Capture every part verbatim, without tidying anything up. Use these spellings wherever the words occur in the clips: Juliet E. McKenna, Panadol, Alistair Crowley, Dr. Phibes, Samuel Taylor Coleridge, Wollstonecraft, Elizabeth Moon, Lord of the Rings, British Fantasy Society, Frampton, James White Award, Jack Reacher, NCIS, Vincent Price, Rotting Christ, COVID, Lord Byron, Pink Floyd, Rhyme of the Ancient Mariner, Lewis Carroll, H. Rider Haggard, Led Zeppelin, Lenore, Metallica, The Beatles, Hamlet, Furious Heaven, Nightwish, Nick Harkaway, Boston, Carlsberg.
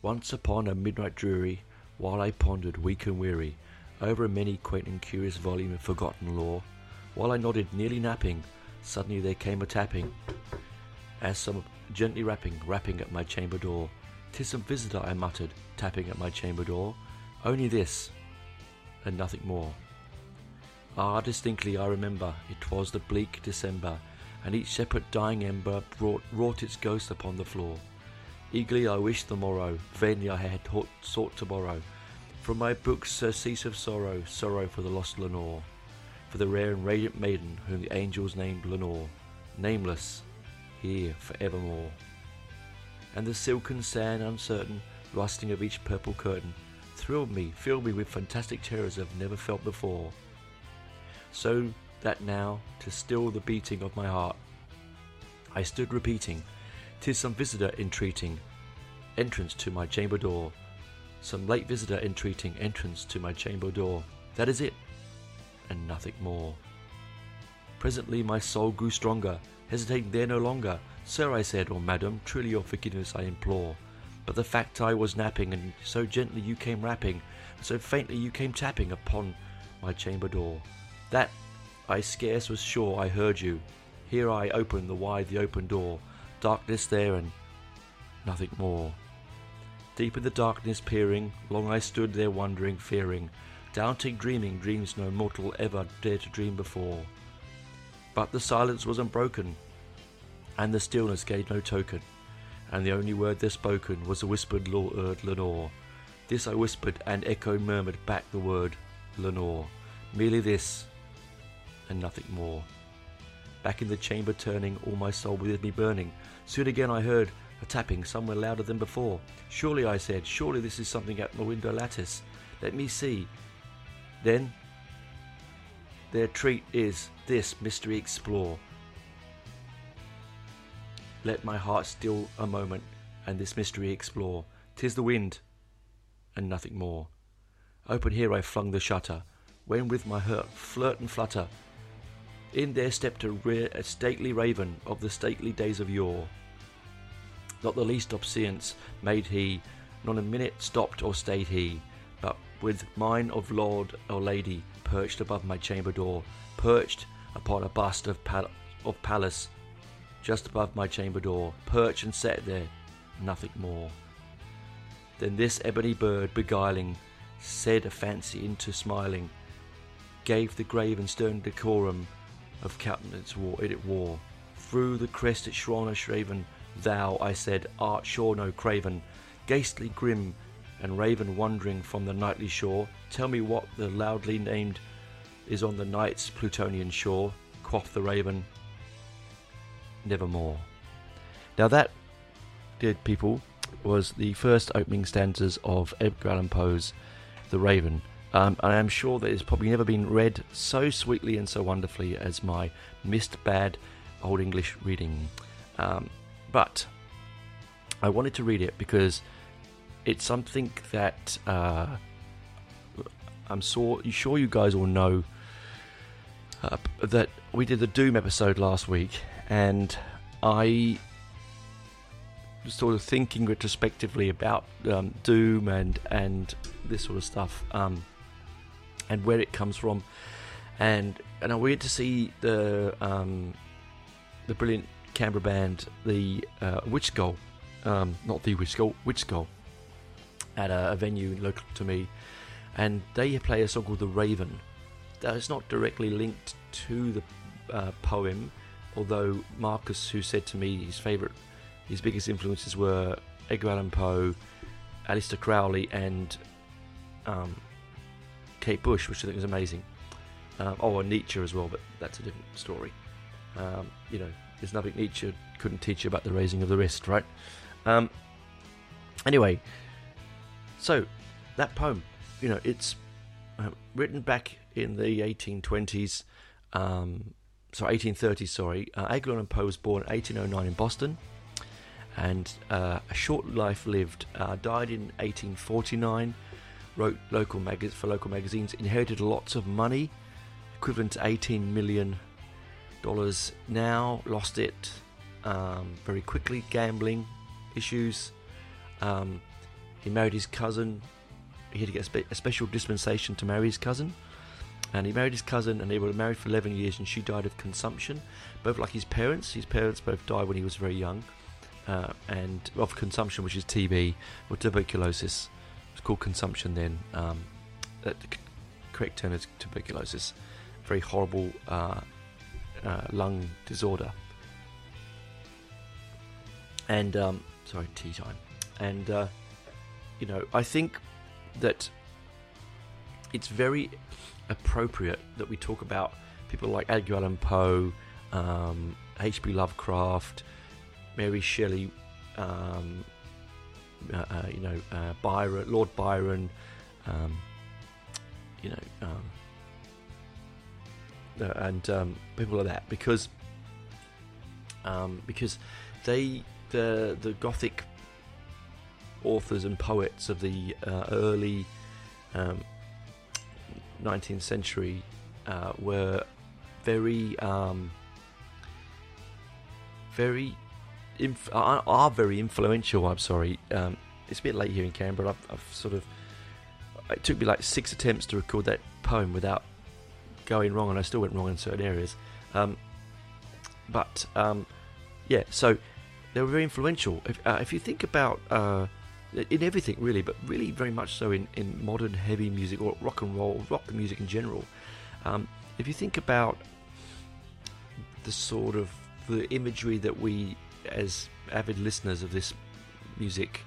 Once upon a midnight dreary, while I pondered weak and weary over a many quaint and curious volume of forgotten lore, while I nodded nearly napping, suddenly there came a tapping, as some gently rapping, rapping at my chamber door. "'Tis some visitor," I muttered, tapping at my chamber door. Only this, and nothing more. Ah, distinctly I remember, it was the bleak December, and each separate dying ember brought, wrought its ghost upon the floor. Eagerly I wished the morrow, vainly I had taught, sought to borrow from my books surcease of sorrow, sorrow for the lost Lenore, for the rare and radiant maiden whom the angels named Lenore, nameless, here for evermore. And the silken sand, uncertain, rustling of each purple curtain, thrilled me, filled me with fantastic terrors I've never felt before, so that now, to still the beating of my heart, I stood repeating, 'Tis some visitor entreating entrance to my chamber door. Some late visitor entreating entrance to my chamber door. That is it, and nothing more. Presently my soul grew stronger, hesitating there no longer. "Sir," I said, "or madam, truly your forgiveness I implore. But the fact I was napping, and so gently you came rapping, and so faintly you came tapping upon my chamber door, that I scarce was sure I heard you. Here I opened the wide the open door. Darkness there and nothing more. Deep in the darkness peering, long I stood there wondering, fearing, doubting, dreaming dreams no mortal ever dared to dream before. But the silence was unbroken, and the stillness gave no token, and the only word there spoken was the whispered Lord Lenore. This I whispered, and echo murmured back the word Lenore. Merely this, and nothing more. Back in the chamber turning, all my soul within me burning. Soon again I heard a tapping somewhere louder than before. Surely, I said, surely this is something at my window lattice. Let me see. Then, their treat is this mystery explore. Let my heart still a moment, and this mystery explore. 'Tis the wind, and nothing more. Open here I flung the shutter, when with my hurt flirt and flutter, in there stepped a, rare, a stately raven of the stately days of yore. Not the least obeisance made he, not a minute stopped or stayed he, but with mine of lord or lady perched above my chamber door, perched upon a bust of, pal- of Pallas, just above my chamber door, perched and sat there, nothing more. Then this ebony bird, beguiling, said a fancy into smiling, gave the grave and stern decorum of countenance war it wore. Through the crest it shone a shraven. Thou, I said, art sure no craven, ghastly grim, and raven wandering from the nightly shore. Tell me what the loudly named is on the night's Plutonian shore. Quoth the raven, nevermore. Now that, dear people, was the first opening stanzas of Edgar Allan Poe's The Raven. Um, and I'm sure that it's probably never been read so sweetly and so wonderfully as my missed bad Old English reading. Um, but I wanted to read it because it's something that uh, I'm so, sure you guys all know uh, that we did the Doom episode last week, and I was sort of thinking retrospectively about um, Doom and, and this sort of stuff. Um, and where it comes from, and and I went to see the um, the brilliant Canberra band, the uh, Witch Skull, um, not the Witch Skull, Witch Skull, at a, a venue local to me, and they play a song called The Raven. That is not directly linked to the uh, poem, although Marcus, who said to me his favourite, his biggest influences were Edgar Allan Poe, Alistair Crowley, and um, Kate Bush, which I think was amazing. Um, oh, and Nietzsche as well, but that's a different story. Um, you know, there's nothing Nietzsche couldn't teach you about the raising of the wrist, right? Um, anyway, so that poem, you know, it's uh, written back in the eighteen twenties, um, so eighteen thirties, sorry. Uh, Edgar Allan Poe was born in eighteen oh nine in Boston, and uh, a short life lived. Uh, died in eighteen forty-nine. Wrote local mag- for local magazines, inherited lots of money, equivalent to eighteen million dollars now, lost it um, very quickly, gambling issues. Um, he married his cousin. He had to get a, spe- a special dispensation to marry his cousin. And he married his cousin, and they were married for eleven years, and she died of consumption, both like his parents. His parents both died when he was very young, uh, and of consumption, which is T B or tuberculosis. It's called consumption then. Um, the correct term is tuberculosis. Very horrible uh, uh, lung disorder. And, um, sorry, tea time. And, uh, you know, I think that it's very appropriate that we talk about people like Edgar Allan Poe, um, H P Lovecraft, Mary Shelley, um, Uh, uh, you know, uh, Byron, Lord Byron, um, you know, um, uh, and um, people like that, because um, because they the the Gothic authors and poets of the uh, early um, nineteenth century uh, were very um, very. Inf- are very influential. I'm sorry, um, it's a bit late here in Canberra. I've, I've sort of it took me like six attempts to record that poem without going wrong, and I still went wrong in certain areas. Um, but um, yeah, so they were very influential. If, uh, if you think about uh, in everything really, but really very much so in, in modern heavy music or rock and roll, rock music in general. Um, if you think about the sort of the imagery that we as avid listeners of this music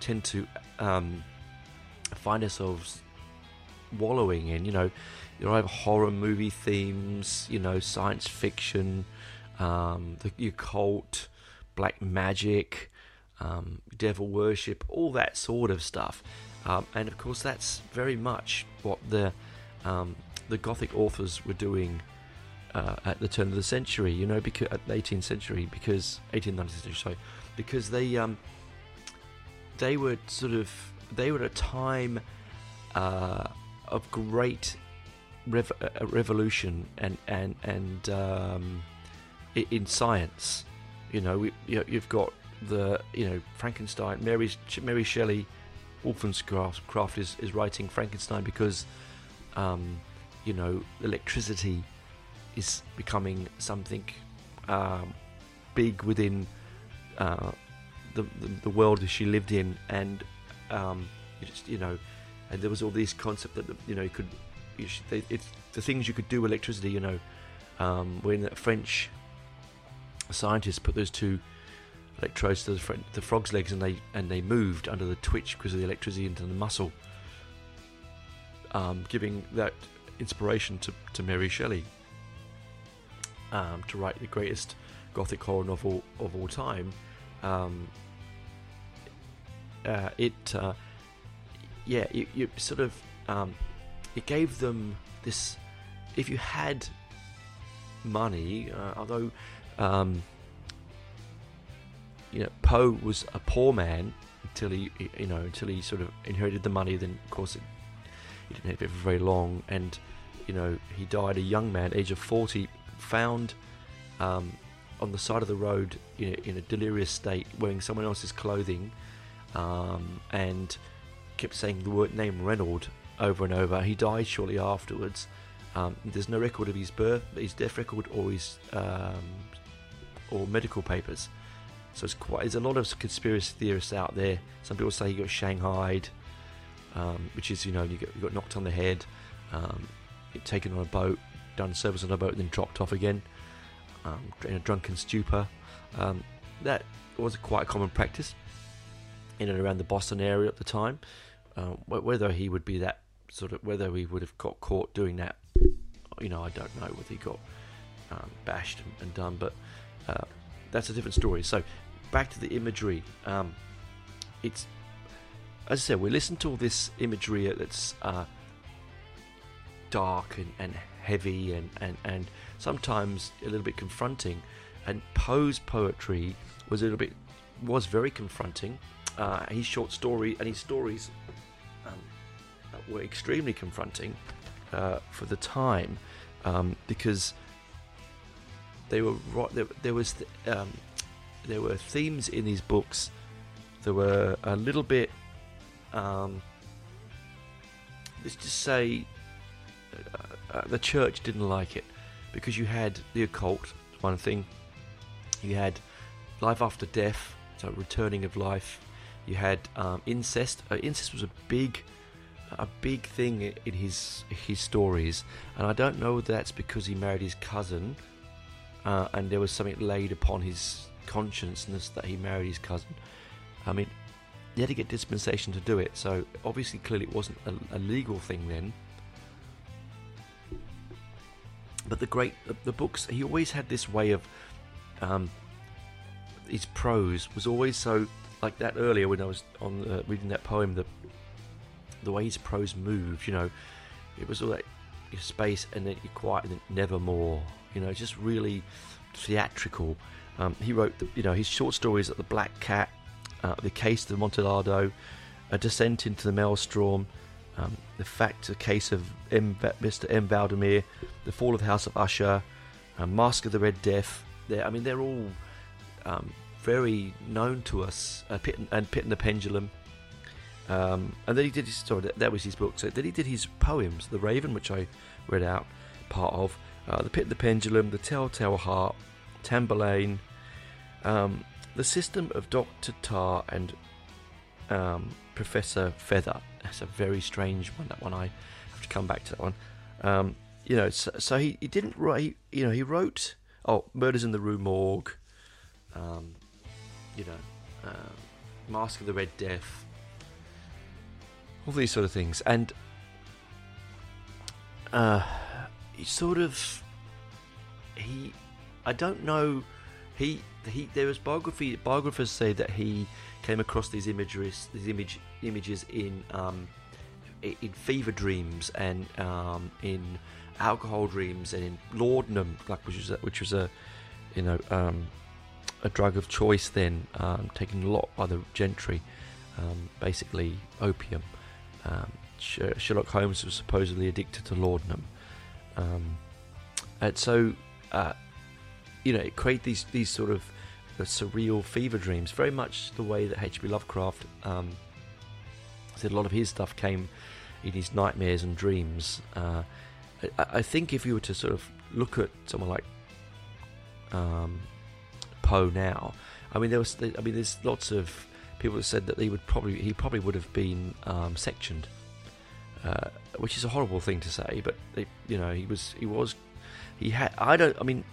tend to um, find ourselves wallowing in, you know, there are horror movie themes, you know, science fiction, um, the occult, black magic, um, devil worship, all that sort of stuff, um, and of course that's very much what the um, the Gothic authors were doing Uh, at the turn of the century, you know, because at the eighteenth century, because eighteenth nineteenth century, sorry, because they um, they were sort of they were at a time uh, of great rev- revolution and and and um, in science. You know, we, you know, you've got the you know Frankenstein, Mary Mary Shelley, Wollstonecraft is is writing Frankenstein because um, you know electricity is becoming something um, big within uh, the, the the world that she lived in, and um, you, just, you know, and there was all this concept that you know you could, you should, they, it's the things you could do with electricity. You know, um, when the French scientists put those two electrodes to the, fr- the frog's legs, and they and they moved under the twitch because of the electricity into the muscle, um, giving that inspiration to, to Mary Shelley. Um, to write the greatest Gothic horror novel of all time, um, uh, it uh, yeah you, you sort of um, it gave them this, if you had money, uh, although um, you know, Poe was a poor man until he, you know, until he sort of inherited the money. Then of course it, he didn't have it for very long, and you know, he died a young man, age of forty, found um, on the side of the road in a, in a delirious state, wearing someone else's clothing, um, and kept saying the word name Reynolds over and over. He died shortly afterwards. Um, there's no record of his birth, his death record, or his um, or medical papers. So it's quite. There's a lot of conspiracy theorists out there. Some people say he got shanghaied, um, which is, you know, you got, you got knocked on the head, um, taken on a boat, done service on a boat, and then dropped off again um, in a drunken stupor. Um, that was quite a common practice in and around the Boston area at the time. Uh, whether he would be that sort of, whether he would have got caught doing that, you know, I don't know whether he got um, bashed and done, but uh, that's a different story. So back to the imagery. Um, it's, as I said, we listen to all this imagery that's uh, dark and, and heavy and, and, and sometimes a little bit confronting. And Poe's poetry was a little bit, was very confronting. Uh, his short story and his stories um, were extremely confronting uh, for the time, um, because they were there. There was th- um, there were themes in these books that were a little bit, um, let's just say, uh, uh, the church didn't like it, because you had the occult, one thing, you had life after death, so returning of life. You had um, incest. Uh, incest was a big, a big thing in his his stories, and I don't know whether that's because he married his cousin, uh, and there was something laid upon his consciousness that he married his cousin. I mean, he had to get dispensation to do it, so obviously, clearly, it wasn't a, a legal thing then. But the great, the, the books, he always had this way of, um, his prose was always so. Like that earlier when I was on uh, reading that poem, the the way his prose moved, you know, it was all that your space and then you're quiet and then nevermore, you know, just really theatrical. Um, he wrote, the, you know, his short stories like The Black Cat, uh, The Case of the Amontillado, A Descent into the Maelstrom, um, The Fact, Case of M, Mister M. Valdemir, The Fall of the House of Usher, uh, Mask of the Red Death. They're, I mean, they're all... Um, very known to us, uh, Pit and, and Pit and the Pendulum, um, and then he did his sorry that, that was his book. So then he did his poems, The Raven, which I read out part of, uh, The Pit and the Pendulum, The Telltale Heart, Tamburlaine, um, The System of Doctor Tarr and um, Professor Feather. That's a very strange one. That one I have to come back to that one. Um, you know, so, so he, he didn't write. You know, he wrote oh Murders in the Rue Morgue. Um, You know, um, Mask of the Red Death, all these sort of things, and uh, he sort of he, I don't know, he he. There was biography biographers say that he came across these images, these image images in um, in fever dreams and um, in alcohol dreams and in laudanum, like which was a, which was a you know. Um, a drug of choice then, um, taken a lot by the gentry, um, basically opium. Um, Sherlock Holmes was supposedly addicted to laudanum, um, and so uh, you know, it created these these sort of uh, surreal fever dreams, very much the way that H P Lovecraft um, said a lot of his stuff came in his nightmares and dreams. Uh, I, I think if you were to sort of look at someone like um, Poe now, I mean, there was, I mean, there's lots of people that said that he would probably, he probably would have been um, sectioned, uh, which is a horrible thing to say, but they, you know, he was, he was, he had. I don't, I mean,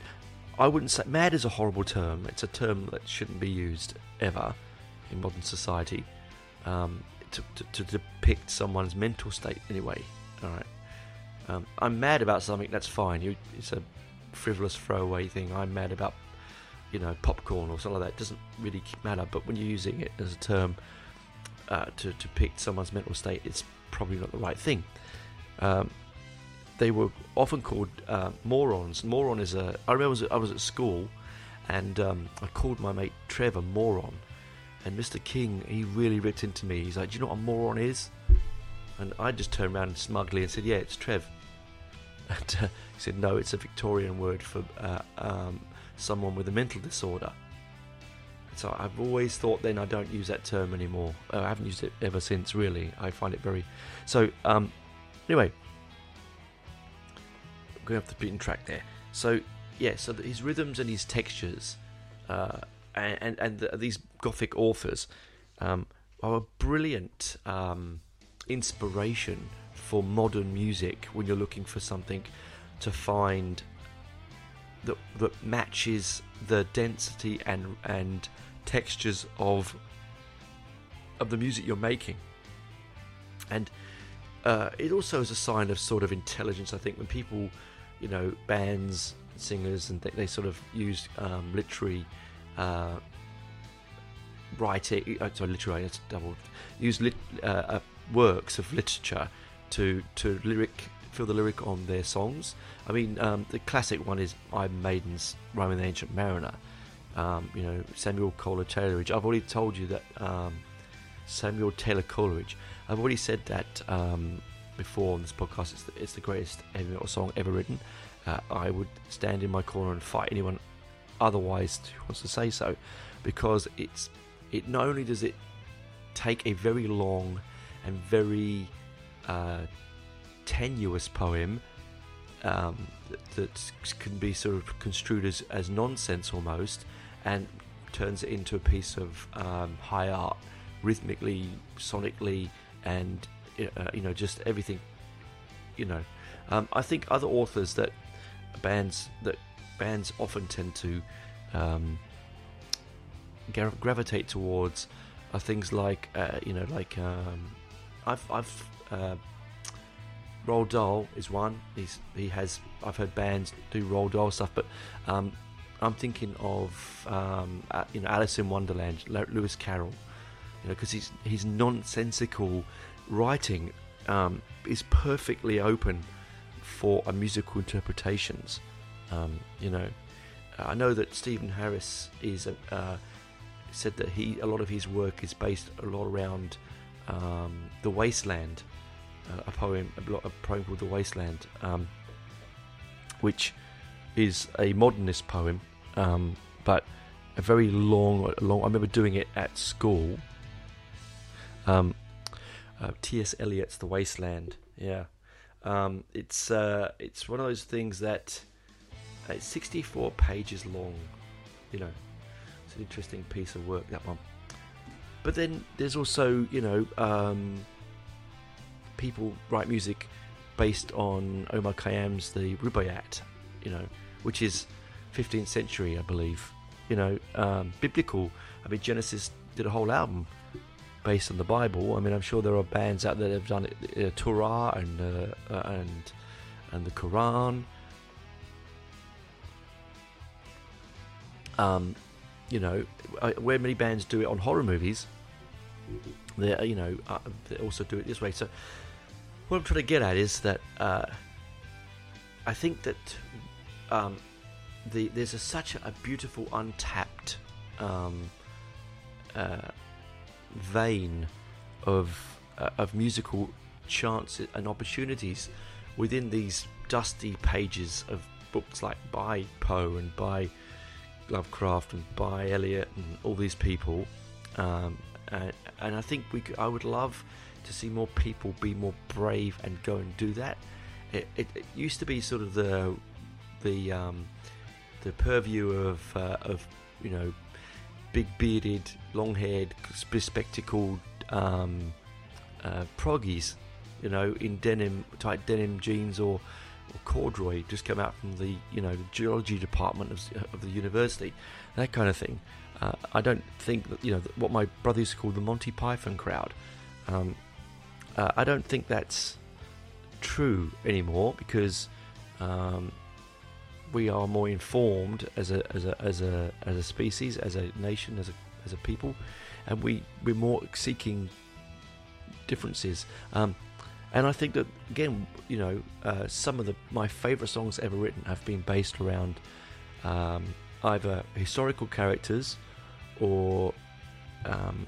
I wouldn't say mad is a horrible term. It's a term that shouldn't be used ever in modern society um, to, to, to depict someone's mental state. Anyway, all right, um, I'm mad about something. That's fine. You, it's a frivolous throwaway thing. I'm mad about, you know, popcorn or something like that. It doesn't really matter, but when you're using it as a term uh, to depict someone's mental state, it's probably not the right thing. Um, they were often called uh, morons. Moron is a... I remember I was, I was at school and um, I called my mate Trevor moron. And Mister King, he really ripped into me. He's like, do you know what a moron is? And I just turned around smugly and said, yeah, it's Trev. And uh, he said, no, it's a Victorian word for uh, um, someone with a mental disorder. So I've always thought then I don't use that term anymore. Uh, I haven't used it ever since, really. I find it very... So, um, anyway. I'm going off the beaten track there. So, yeah, so his rhythms and his textures... Uh, and and, and the, these Gothic authors um, are a brilliant um, inspiration for modern music when you're looking for something to find that, that matches the density and and textures of of the music you're making. And uh, it also is a sign of sort of intelligence, I think, when people, you know, bands, singers, and th- they sort of use um, literary Uh, writing, uh, sorry, literary. That's double. Use lit, uh, uh, works of literature to to lyric fill the lyric on their songs. I mean, um, the classic one is Iron Maiden's "Rhyme of the Ancient Mariner." Um, you know, Samuel Taylor Coleridge. I've already told you that um, Samuel Taylor Coleridge. I've already said that um, before on this podcast. It's the, it's the greatest ever song ever written. Uh, I would stand in my corner and fight anyone otherwise who wants to say so, because it's it not only does it take a very long and very uh, tenuous poem um, that, that can be sort of construed as, as nonsense almost, and turns it into a piece of um, high art rhythmically, sonically, and uh, you know, just everything, you know. um, I think other authors that bands that Bands often tend to um, gra- gravitate towards are things like uh, you know, like um, I've I've uh, Roald Dahl is one. He's he has I've heard bands do Roald Dahl stuff, but um, I'm thinking of um, uh, you know, Alice in Wonderland, Lewis Carroll, you know, because his his nonsensical writing um, is perfectly open for uh, musical interpretations. Um, you know, I know that Stephen Harris is uh, said that he a lot of his work is based a lot around um, The Wasteland, uh, a poem, a poem called The Wasteland, um, which is a modernist poem, um, but a very long, long. I remember doing it at school. Um, uh, T S Eliot's The Wasteland. Yeah, um, it's uh, it's one of those things that. It's sixty-four pages long, you know. It's an interesting piece of work, that one. But then there's also, you know, um, people write music based on Omar Khayyam's The Rubaiyat, you know, which is fifteenth century, I believe. You know, um, biblical. I mean, Genesis did a whole album based on the Bible. I mean, I'm sure there are bands out there that have done it, uh, Torah and uh, uh, and and the Quran. Um, you know, where many bands do it on horror movies, they, you know, uh, they also do it this way. So what I'm trying to get at is that uh, I think that um, the, there's a, such a beautiful untapped um, uh, vein of uh, of musical chances and opportunities within these dusty pages of books like by Poe and by Lovecraft and by Eliot and all these people, um, and, and I think we could, I would love to see more people be more brave and go and do that. It, it, it used to be sort of the the um, the purview of uh, of you know, big bearded, long haired, spectacled um, uh, proggies, you know, in denim tight denim jeans or. Or corduroy, just come out from the you know the geology department of, of the university, that kind of thing. Uh, I don't think that you know what my brother used to call the Monty Python crowd. Um, uh, I don't think that's true anymore, because um, we are more informed as a as a as a as a species, as a nation, as a as a people, and we we're more seeking differences. Um, And I think that, again, you know, uh, some of the my favourite songs ever written have been based around um, either historical characters or um,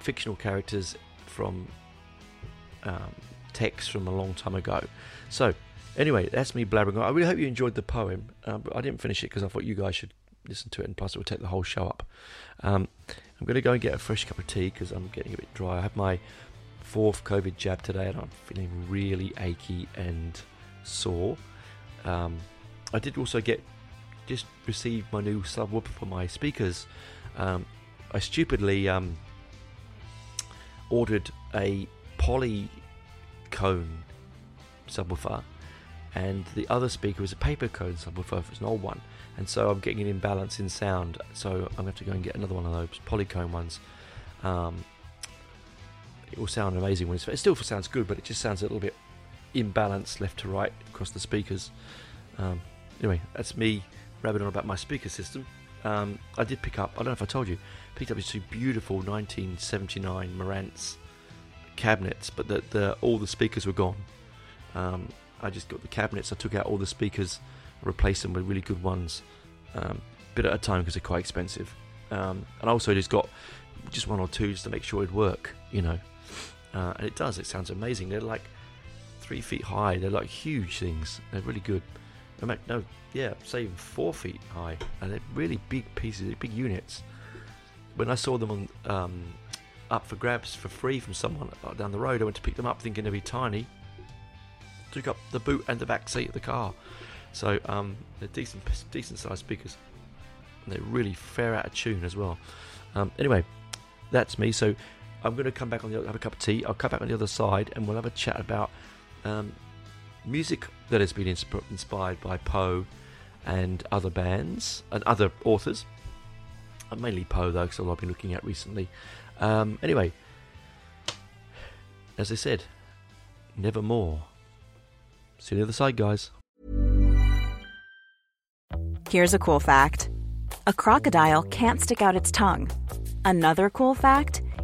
fictional characters from um, texts from a long time ago. So, anyway, that's me blabbering on. I really hope you enjoyed the poem. Uh, but I didn't finish it because I thought you guys should listen to it, and plus it will take the whole show up. Um, I'm going to go and get a fresh cup of tea because I'm getting a bit dry. I have my fourth COVID jab today and I'm feeling really achy and sore. um, I did also get just received my new subwoofer for my speakers. um, I stupidly um, ordered a polycone subwoofer and the other speaker was a paper cone subwoofer. It's an old one, and so I'm getting an imbalance in sound, so I'm going to have to go and get another one of those polycone ones. um, It will sound amazing when it's... It still sounds good, but it just sounds a little bit imbalanced left to right across the speakers. Um, anyway, that's me rabbiting on about my speaker system. Um, I did pick up... I don't know if I told you. Picked up these two beautiful nineteen seventy-nine Marantz cabinets, but the, the, all the speakers were gone. Um, I just got the cabinets. I took out all the speakers, replaced them with really good ones, um, a bit at a time because they're quite expensive. Um, and I also just got just one or two just to make sure it'd work, you know. Uh, and it does, it sounds amazing. They're like three feet high, they're like huge things, they're really good. In fact, no, yeah, say even four feet high, and they're really big pieces, big units. When I saw them on um, up for grabs for free from someone down the road, I went to pick them up thinking they'd be tiny. Took up the boot and the back seat of the car. So um, they're decent, decent sized speakers, and they're really fair out of tune as well. Um, anyway, that's me. So I'm going to come back on the other, have a cup of tea. I'll come back on the other side and we'll have a chat about um, music that has been insp- inspired by Poe and other bands and other authors. Uh, mainly Poe though, because I've been looking at recently. Um, anyway, as I said, nevermore. See you on the other side, guys. Here's a cool fact: a crocodile can't stick out its tongue. Another cool fact.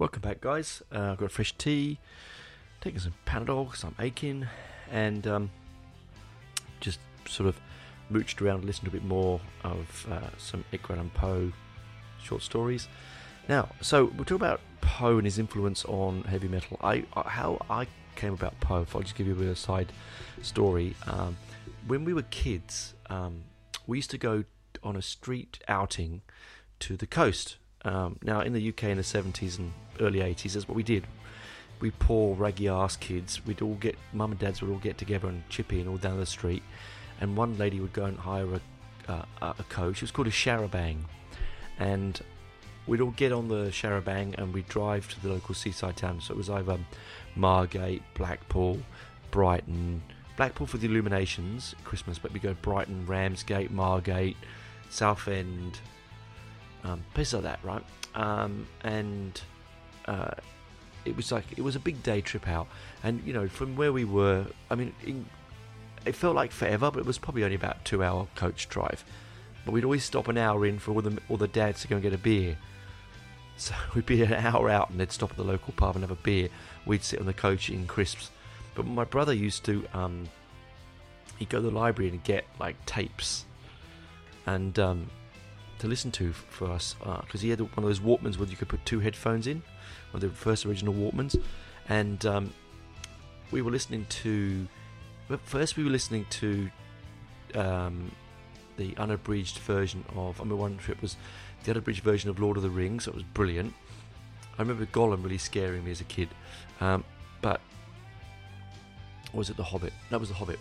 Welcome back, guys. Uh, I've got a fresh tea, taking some Panadol because I'm aching, and um, just sort of mooched around, listened to a bit more of uh, some Edgar Allan Poe short stories. Now, so we'll talk about Poe and his influence on heavy metal. I, how I came about Poe, if I'll just give you a bit of a side story. Um, when we were kids, um, we used to go on a street outing to the coast. Um, now, in the U K in the seventies and early eighties, that's what we did. We poor, raggy-ass kids, we'd all get, mum and dads would all get together and chip in all down the street, and one lady would go and hire a, uh, a coach. It was called a charabang, and we'd all get on the charabang and we'd drive to the local seaside town. So it was either Margate, Blackpool, Brighton, Blackpool for the illuminations, Christmas, but we go Brighton, Ramsgate, Margate, Southend, um, places like that, right? Um, and... Uh, It was like it was a big day trip out, and you know, from where we were, I mean, in, it felt like forever, but it was probably only about a two-hour coach drive. But we'd always stop an hour in for all the all the dads to go and get a beer. So we'd be an hour out, and they'd stop at the local pub and have a beer. We'd sit on the coach eating crisps. But my brother used to, um, he'd go to the library and get like tapes, and um, to listen to for us, because uh, he had one of those Walkmans where you could put two headphones in. One of the first original Walkmans, and um, we were listening to. First, we were listening to um, the unabridged version of. I mean, one trip was the unabridged version of Lord of the Rings. So it was brilliant. I remember Gollum really scaring me as a kid, um, but was it The Hobbit? That was The Hobbit,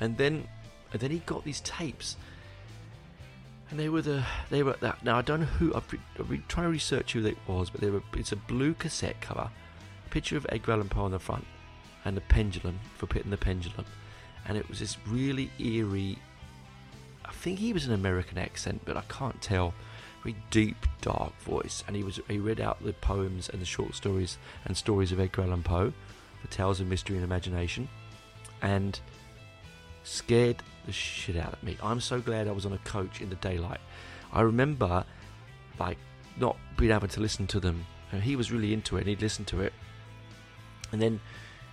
and then and then he got these tapes. And they were the they were that now I don't know who I've been trying to research who that was, but they were it's a blue cassette cover, picture of Edgar Allan Poe on the front, and the pendulum for Pitt and the Pendulum, and it was this really eerie. I think he was an American accent, but I can't tell. Very deep, dark voice, and he was he read out the poems and the short stories and stories of Edgar Allan Poe, the Tales of Mystery and Imagination, and scared the shit out of me. I'm so glad I was on a coach in the daylight. I remember like not being able to listen to them, and he was really into it and he'd listen to it, and then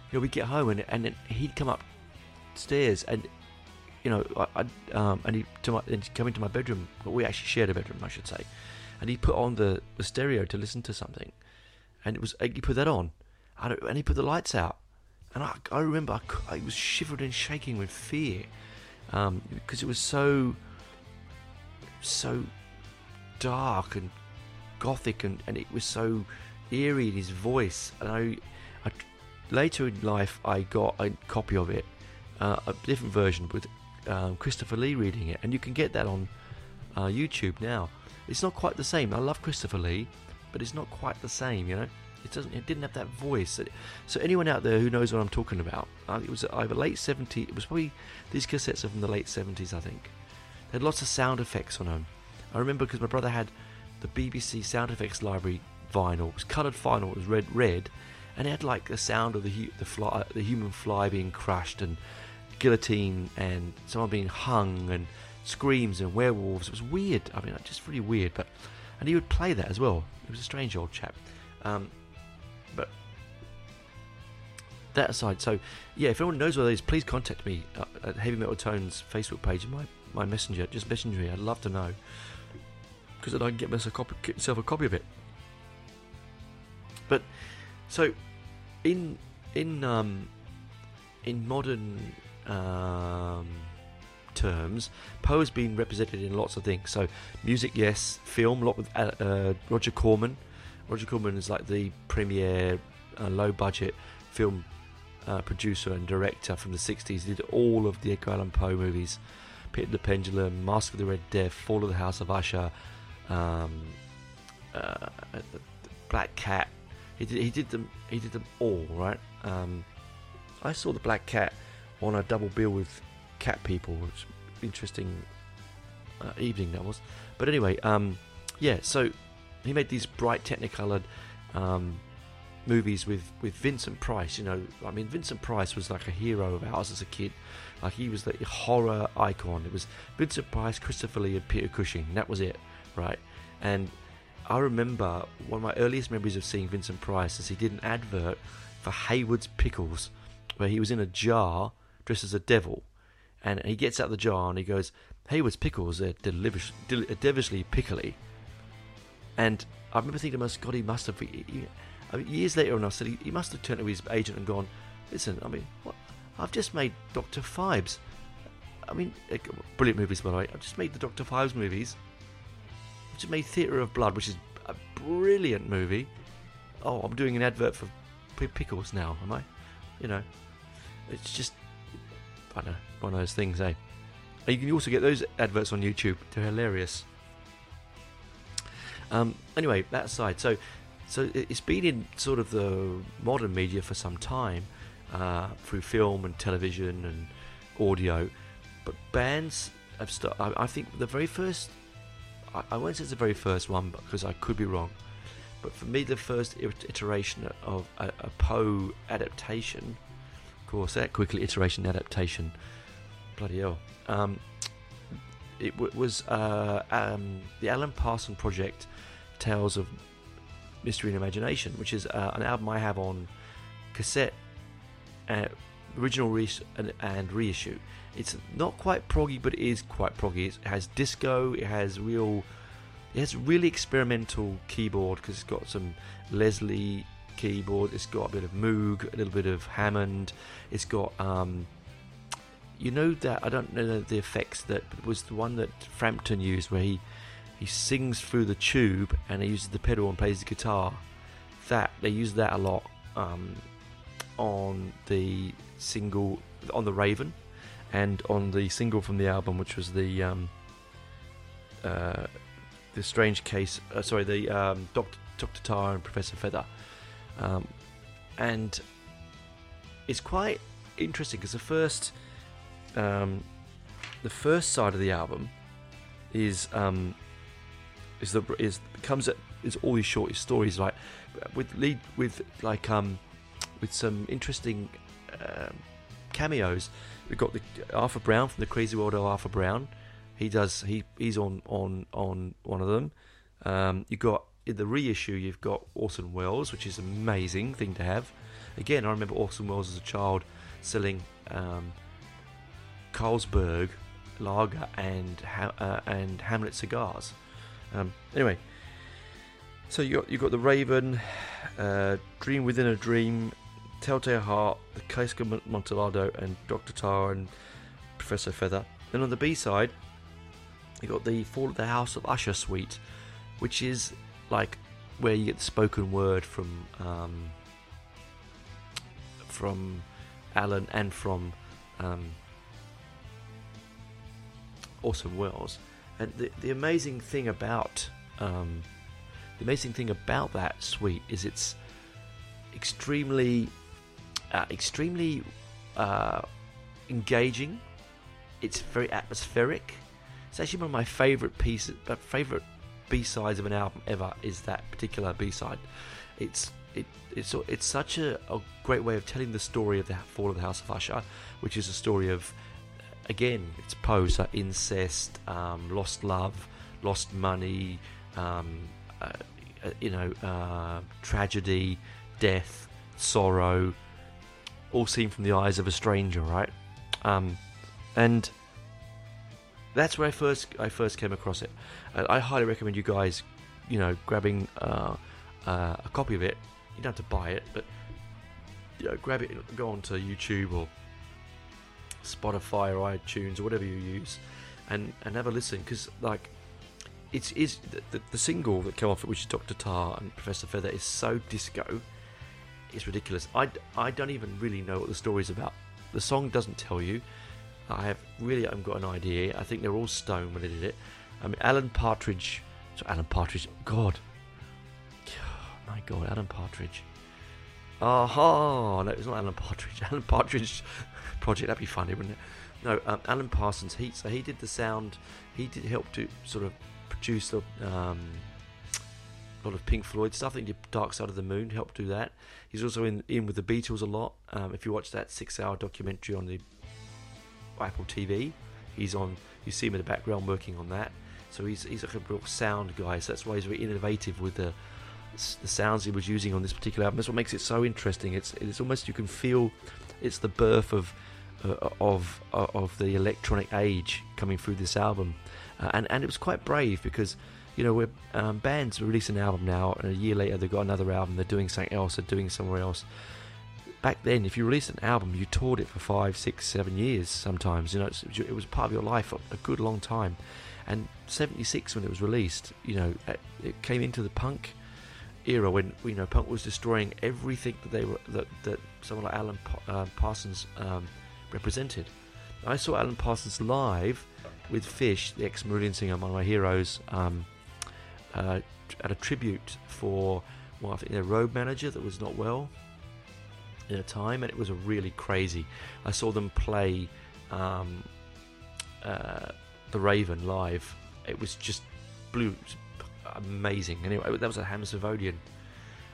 you know we'd get home and, and then he'd come upstairs and you know I, I um and he'd, to my, and he'd come into my bedroom, but we actually shared a bedroom I should say, and he put on the, the stereo to listen to something, and it was he put that on I don't, and he put the lights out. And I, I remember I, I was shivering and shaking with fear, um, because it was so, so dark and gothic, and, and it was so eerie in his voice. And I, I later in life I got a copy of it, uh, a different version with um, Christopher Lee reading it, and you can get that on uh, YouTube now. It's not quite the same. I love Christopher Lee, but it's not quite the same, you know. It doesn't. It didn't have that voice. So anyone out there who knows what I'm talking about, it was either late seventies. It was probably these cassettes are from the late seventies, I think. They had lots of sound effects on them. I remember because my brother had the B B C sound effects library vinyl. It was coloured vinyl. It was red, red, and it had like the sound of the the fly, the human fly being crushed, and guillotine, and someone being hung, and screams, and werewolves. It was weird. I mean, just really weird. But and he would play that as well. He was a strange old chap. Um, But that aside, so yeah, if anyone knows what that is, please contact me at Heavy Metal Tones Facebook page and my, my messenger, just messenger me. I'd love to know, because then I can get myself a copy, get myself a copy of it. But so in in um, in modern um, terms, Poe has been represented in lots of things. So music, yes, film, a lot with uh, uh, Roger Corman. Roger Corman is like the premier, uh, low-budget film uh, producer and director from the sixties. He did all of the Edgar Allan Poe movies: Pitt and the Pendulum, Mask of the Red Death, Fall of the House of Usher, um, uh, Black Cat. He did, he did them. He did them all, right? Um, I saw the Black Cat on a double bill with Cat People, which was an interesting uh, evening that was. But anyway, um, yeah. So. He made these bright technicolored um, movies with, with Vincent Price. You know, I mean, Vincent Price was like a hero of ours as a kid. Like he was the horror icon. It was Vincent Price, Christopher Lee, and Peter Cushing. That was it, right? And I remember one of my earliest memories of seeing Vincent Price is he did an advert for Hayward's Pickles, where he was in a jar dressed as a devil, and he gets out the jar and he goes, Hayward's Pickles are delish, del- devilishly pickly. And I remember thinking to myself, God, he must have... He, he, I mean, years later on, I said he, he must have turned to his agent and gone, listen, I mean, what? I've just made Doctor Phibes. I mean, brilliant movies, by the way. I've just made the Doctor Phibes movies. I've just made Theatre of Blood, which is a brilliant movie. Oh, I'm doing an advert for pickles now, am I? You know, it's just, I don't know, one of those things, eh? You can also get those adverts on YouTube. They're hilarious. Um, anyway, that aside, so so it's been in sort of the modern media for some time, uh, through film and television and audio, but bands have started. I, I think the very first, I, I won't say it's the very first one, because I could be wrong, but for me the first iteration of a, a Poe adaptation, of course that quickly iteration adaptation, bloody hell, um, it w- was uh, um, the Alan Parsons Project, Tales of Mystery and Imagination, which is uh, an album I have on cassette, uh, original reissue and, and reissue. It's not quite proggy, but it is quite proggy. It has disco, it has real... It has really experimental keyboard, because it's got some Leslie keyboard, it's got a bit of Moog, a little bit of Hammond, it's got, um, you know that, I don't know the effects that, but it was the one that Frampton used where he, he sings through the tube and he uses the pedal and plays the guitar. That, they use that a lot um, on the single, on The Raven, and on the single from the album, which was the, um, uh, The Strange Case, uh, sorry, the um, Doctor Doctor Tar and Professor Feather, um, and it's quite interesting because the first, um, the first side of the album is um, is the is comes at is all these short stories, like with lead with like um with some interesting uh, cameos. We've got the Arthur Brown from The Crazy World of Arthur Brown. He does. He he's on, on, on one of them. Um, you got in the reissue. You've got Orson Welles, which is an amazing thing to have. Again, I remember Orson Welles as a child selling um, Carlsberg lager and ha- uh, and Hamlet cigars. Um, anyway, so you got, you got The Raven, uh, Dream Within a Dream, Telltale Heart, The Case of Montalado, and Doctor Tar and Professor Feather. Then on the B side, you got the Fall of the House of Usher suite, which is like where you get the spoken word from um, from Alan and from um, Orson Welles. And the the amazing thing about um, the amazing thing about that suite is it's extremely uh, extremely uh, engaging. It's very atmospheric. It's actually one of my favourite pieces, but favourite B-sides of an album ever is that particular B-side. It's it it's it's such a, a great way of telling the story of the Fall of the House of Usher, which is a story of, again, it's Poe, so incest, um, lost love, lost money, um, uh, you know, uh, tragedy, death, sorrow, all seen from the eyes of a stranger, right? Um, and that's where I first I first came across it. Uh, I highly recommend you guys, you know, grabbing uh, uh, a copy of it. You don't have to buy it, but you know, grab it. And go onto YouTube or Spotify or iTunes or whatever you use, and, and have a listen, because like it's is the, the, the single that came off it, which is Doctor Tar and Professor Feather, is so disco, it's ridiculous. I, I don't even really know what the story's about. The song doesn't tell you. I have really, I haven't got an idea. I think they're all stoned when they did it. I mean, Alan Partridge, so Alan Partridge, God, oh, my God, Alan Partridge. Aha, no, it's not Alan Partridge. Alan Partridge Project, that'd be funny, wouldn't it? No, um, Alan Parsons. He so he did the sound. He did help to sort of produce the, um, a lot of Pink Floyd stuff. I think he did Dark Side of the Moon, helped do that. He's also in in with the Beatles a lot. Um, if you watch that six-hour documentary on the Apple T V, he's on. You see him in the background working on that. So he's he's like a real sound guy. So that's why he's very innovative with the the sounds he was using on this particular album. That's what makes it so interesting. It's it's almost, you can feel it's the birth of uh, of uh, of the electronic age coming through this album, uh, and and it was quite brave, because you know, we're, um, bands release an album now, and a year later they've got another album, they're doing something else, they're doing somewhere else. Back then, if you released an album, you toured it for five, six, seven years sometimes. You know, it's, it was part of your life for a good long time. And seventy-six, when it was released, you know, it came into the punk era when, you know, punk was destroying everything that they were, that, that someone like Alan uh, Parsons um, represented. I saw Alan Parsons live with Fish, the ex-Meridian singer, one of my heroes, um, uh, at a tribute for, well, I think their road manager that was not well at a time, and it was a really crazy. I saw them play um, uh, The Raven live. It was just blew amazing. Anyway, that was at Hammersonian.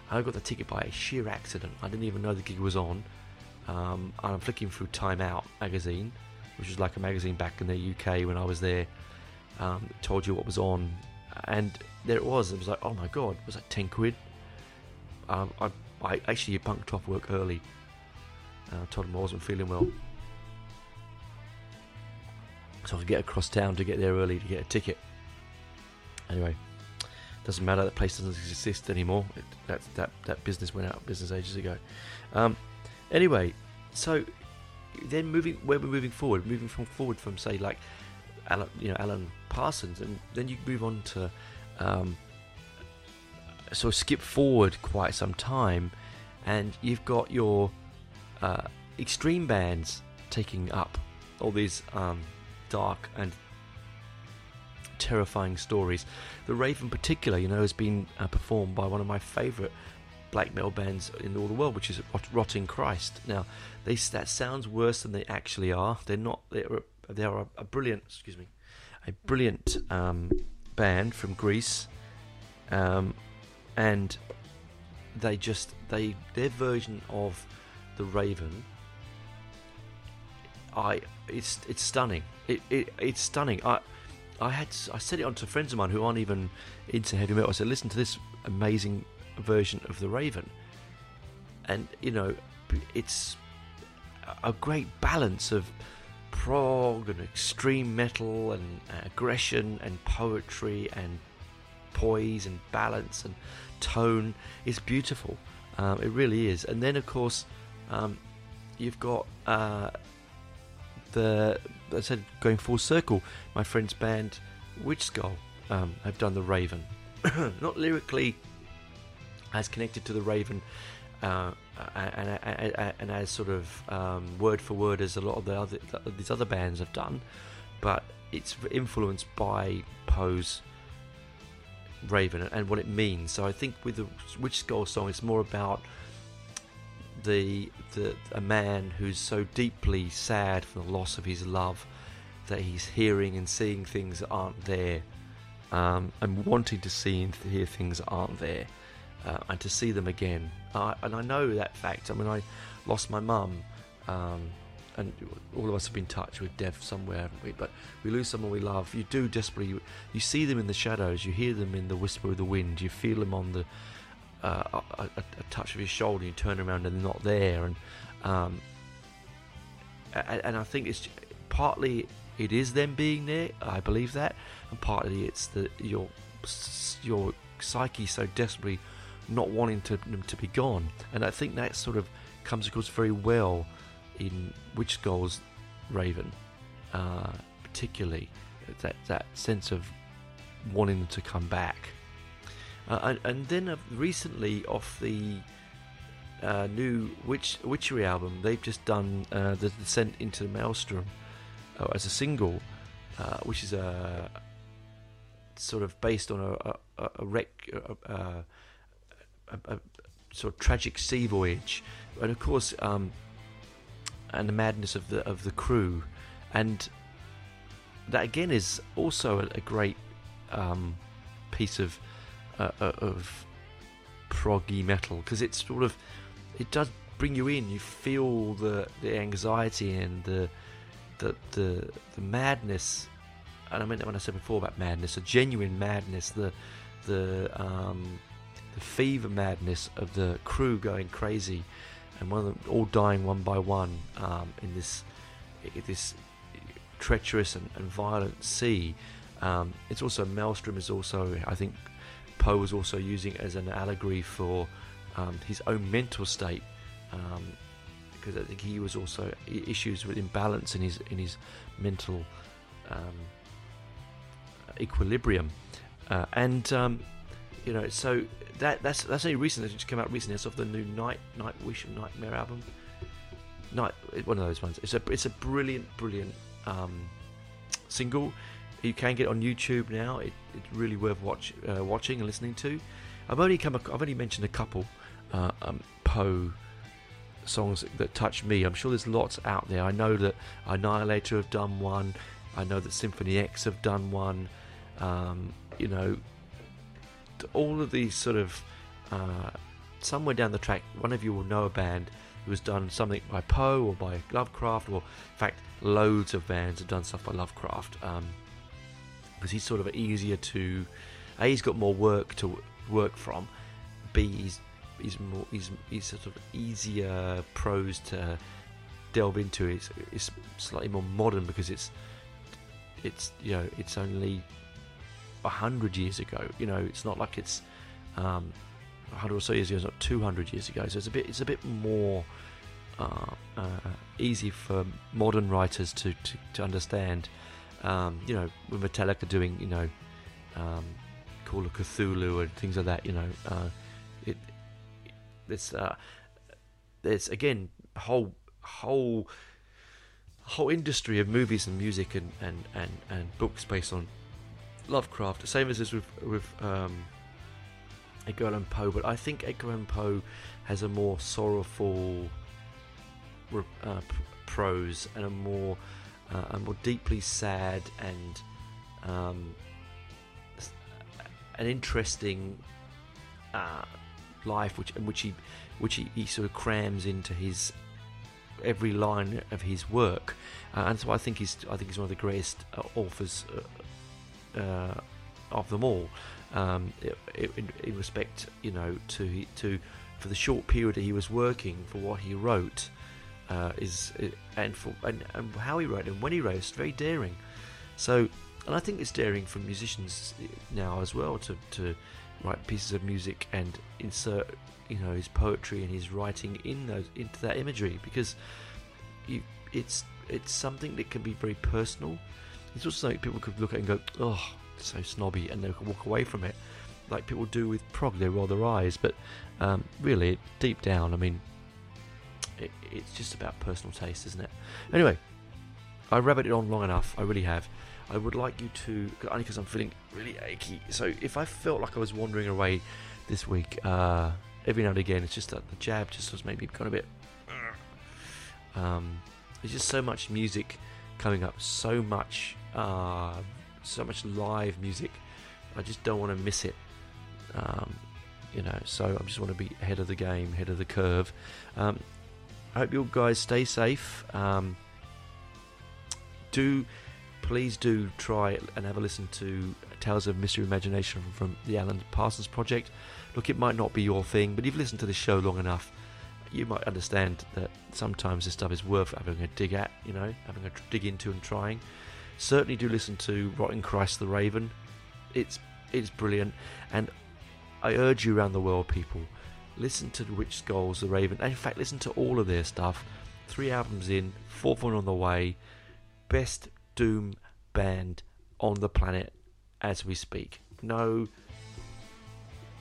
I got the ticket by a sheer accident. I didn't even know the gig was on. Um, and I'm flicking through Time Out magazine, which was like a magazine back in the U K when I was there. Um, told you what was on, and there it was. It was like, oh my god, it was like ten quid. Um, I I actually punked off work early. Uh, told him I wasn't feeling well, so I could get across town to get there early to get a ticket. Anyway, doesn't matter. That place doesn't exist anymore. It, that that that business went out of business ages ago. Um, anyway, so then moving where we're moving forward, moving from forward from say like Alan, you know, Alan Parsons, and then you move on to. Um, So skip forward quite some time, and you've got your uh, extreme bands taking up all these um, dark and terrifying stories. The Raven, in particular, you know, has been uh, performed by one of my favourite black metal bands in all the world, which is Rot- Rotting Christ. Now, they that sounds worse than they actually are. They're not. They're they are a, a brilliant. Excuse me, a brilliant um, band from Greece. Um, And they just they their version of The Raven. I it's it's stunning. It, it it's stunning. I I had I said it on to friends of mine who aren't even into heavy metal. I said, listen to this amazing version of The Raven, and you know, it's a great balance of prog and extreme metal and aggression and poetry and poise and balance and tone. It's beautiful. Um, it really is. And then, of course, um, you've got uh, the. I said going full circle. My friend's band, Witch Skull, um, have done The Raven, not lyrically as connected to The Raven, uh, and, and, and as sort of um, word for word as a lot of the other these other bands have done, but it's influenced by Poe's Raven and what it means. So I think with the Witch Skull song, it's more about the the a man who's so deeply sad for the loss of his love that he's hearing and seeing things that aren't there, um, and wanting to see and hear things that aren't there, uh, and to see them again. Uh, and I know that fact. I mean, I lost my mum, um, and all of us have been touched with death somewhere, haven't we? But we lose someone we love. You do desperately. You, you see them in the shadows. You hear them in the whisper of the wind. You feel them on the uh, a, a, a touch of your shoulder. You turn around and they're not there. And um, and, and I think it's partly it is them being there. I believe that, and partly it's the your your psyche so desperately not wanting to, them to be gone. And I think that sort of comes across very well in Witch Skull's Raven, uh, particularly that that sense of wanting them to come back, uh, and, and then uh, recently off the uh, new Witch Witchery album, they've just done uh, the Descent into the Maelstrom uh, as a single, uh, which is a sort of based on a a, a wreck, a, a, a, a sort of tragic sea voyage, and of course. Um, and the madness of the of the crew, and that again is also a, a great um, piece of uh, of proggy metal, because it's sort of it does bring you in. You feel the, the anxiety and the the the the madness, and I meant that when I said before about madness, a genuine madness, the the um, the fever madness of the crew going crazy. And one of them all dying one by one um, in this this treacherous and, and violent sea. Um, it's also Maelstrom is also, I think Poe was also using it as an allegory for um, his own mental state, um, because I think he was also issues with imbalance in his in his mental um, equilibrium, uh, and um, you know, so that that's that's only recent. It's just come out recently. It's off the new Night Nightwish and Nightmare album. Night, one of those ones. It's a it's a brilliant brilliant um, single. You can get it on YouTube now. It, it's really worth watch, uh, watching and listening to. I've only come. I've only mentioned a couple uh, um, Poe songs that touch me. I'm sure there's lots out there. I know that Annihilator have done one. I know that Symphony X have done one. Um, you know, all of these sort of uh, somewhere down the track, one of you will know a band who's done something by Poe or by Lovecraft, or in fact, loads of bands have done stuff by Lovecraft. Um, Because he's sort of easier to, a he's got more work to work from, b he's he's more he's he's sort of easier prose to delve into. It's it's slightly more modern because it's it's you know it's only a hundred years ago. You know, it's not like it's um, a hundred or so years ago. It's not two hundred years ago. So it's a bit it's a bit more uh, uh, easy for modern writers to to, to understand. Um, you know, with Metallica doing, you know, um, Call of Cthulhu and things like that, you know, uh, it, it's, uh, there's again, a whole, whole, whole industry of movies and music and, and, and, and books based on Lovecraft, the same as this with, with, um, Edgar Allan Poe, but I think Edgar Allan Poe has a more sorrowful uh, prose and a more, Uh, and more deeply sad and um, an interesting uh, life, which in which he, which he, he sort of crams into his every line of his work, uh, and so I think he's I think he's one of the greatest uh, authors uh, uh, of them all. Um, in, in respect, you know, to to for the short period that he was working, for what he wrote. Uh, is and for and, and how he wrote and when he wrote, it's very daring. So, and I think it's daring for musicians now as well to, to write pieces of music and insert, you know, his poetry and his writing in those into that imagery, because you, it's it's something that can be very personal. It's also something people could look at and go, oh, it's so snobby, and they can walk away from it, like people do with prog. They roll their eyes, but um, really deep down, I mean. It, it's just about personal taste, isn't it? Anyway, I rabbited on long enough. I really have. I would like you to, only because I'm feeling really achy. So if I felt like I was wandering away this week, uh, every now and again, it's just that the jab just was maybe kind of a bit. Um, there's just so much music coming up, so much, uh, so much live music. I just don't want to miss it. Um, you know, so I just want to be ahead of the game, ahead of the curve. Um, I hope you guys stay safe. Um, do please do try and have a listen to Tales of Mystery and Imagination from, from the Alan Parsons Project. Look, it might not be your thing, but if you've listened to this show long enough, you might understand that sometimes this stuff is worth having a dig at, you know, having a dig into and trying. Certainly do listen to Rotting Christ the Raven. It's it's brilliant, and I urge you around the world, people. Listen to Witch Skull's The Raven, and in fact listen to all of their stuff. Three albums in, fourth one on the way. Best doom band on the planet as we speak. No,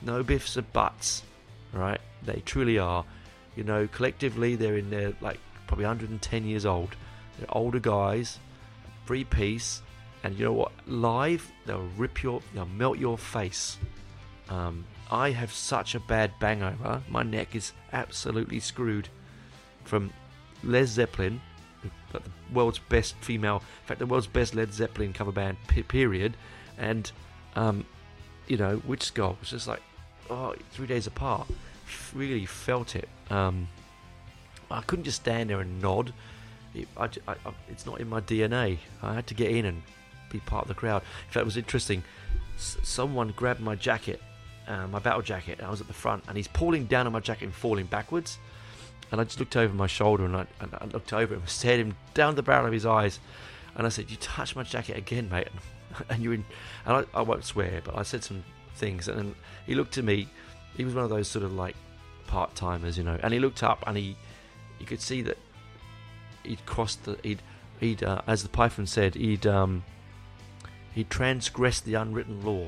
no biffs or buts, right? They truly are. You know, collectively they're in their like probably one hundred ten years old. They're older guys, free piece, and you know what? Live, they'll rip your, they'll melt your face. Um. I have such a bad hangover. My neck is absolutely screwed from Led Zeppelin, the world's best female, in fact, the world's best Led Zeppelin cover band, period. And, um, you know, Witch Skull was just like, oh, three days apart. Really felt it. Um, I couldn't just stand there and nod. It, I, I, it's not in my D N A. I had to get in and be part of the crowd. In fact, it was interesting. S- someone grabbed my jacket. Uh, my battle jacket, and I was at the front, and he's pulling down on my jacket and falling backwards, And I just looked over my shoulder, and I, and I looked over him, stared him down the barrel of his eyes, and I said, "You touch my jacket again, mate, and you're in." And I, I won't swear, but I said some things, and he looked at me. He was one of those sort of like part timers, you know. And he looked up, and he, you could see that he'd crossed the, he'd, he'd, uh, as the Python said, he'd, um, he transgressed the unwritten law.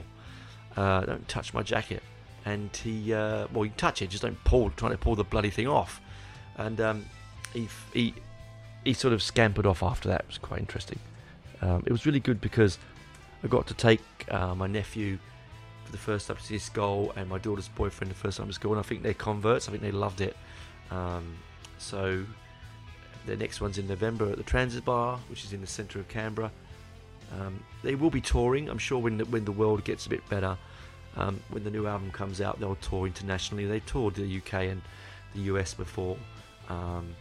Uh, don't touch my jacket. And he, uh, well, you can touch it, just don't pull, trying to pull the bloody thing off. And um, he, he he sort of scampered off after that. It was quite interesting. Um, it was really good because I got to take uh, my nephew for the first time to see school, and my daughter's boyfriend the first time to school, and I think they're converts. I think they loved it. Um, so the next one's in November at the Transit Bar, which is in the centre of Canberra. Um, they will be touring, I'm sure, when the, when the world gets a bit better. Um, when the new album comes out, they'll tour internationally. They toured the U K and the U S before. Um,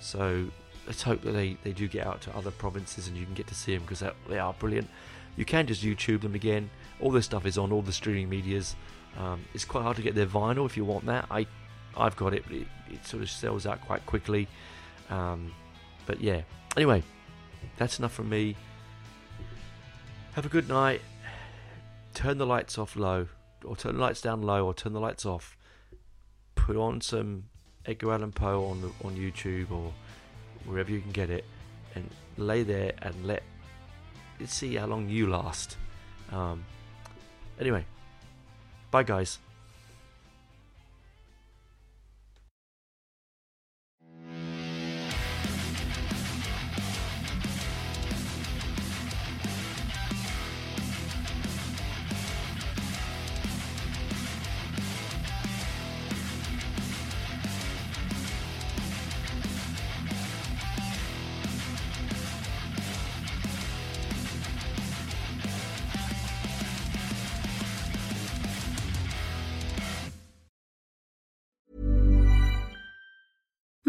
so let's hope that they, they do get out to other provinces and you can get to see them, because they are brilliant. You can just YouTube them again. All this stuff is on all the streaming medias. Um, it's quite hard to get their vinyl if you want that. I, I've got it, but it, it sort of sells out quite quickly. Um, but yeah, anyway, that's enough from me. Have a good night. Turn the lights off low, or turn the lights down low, or turn the lights off. Put on some Edgar Allan Poe on the, on YouTube or wherever you can get it, and lay there and let it see how long you last. Um, anyway, bye guys.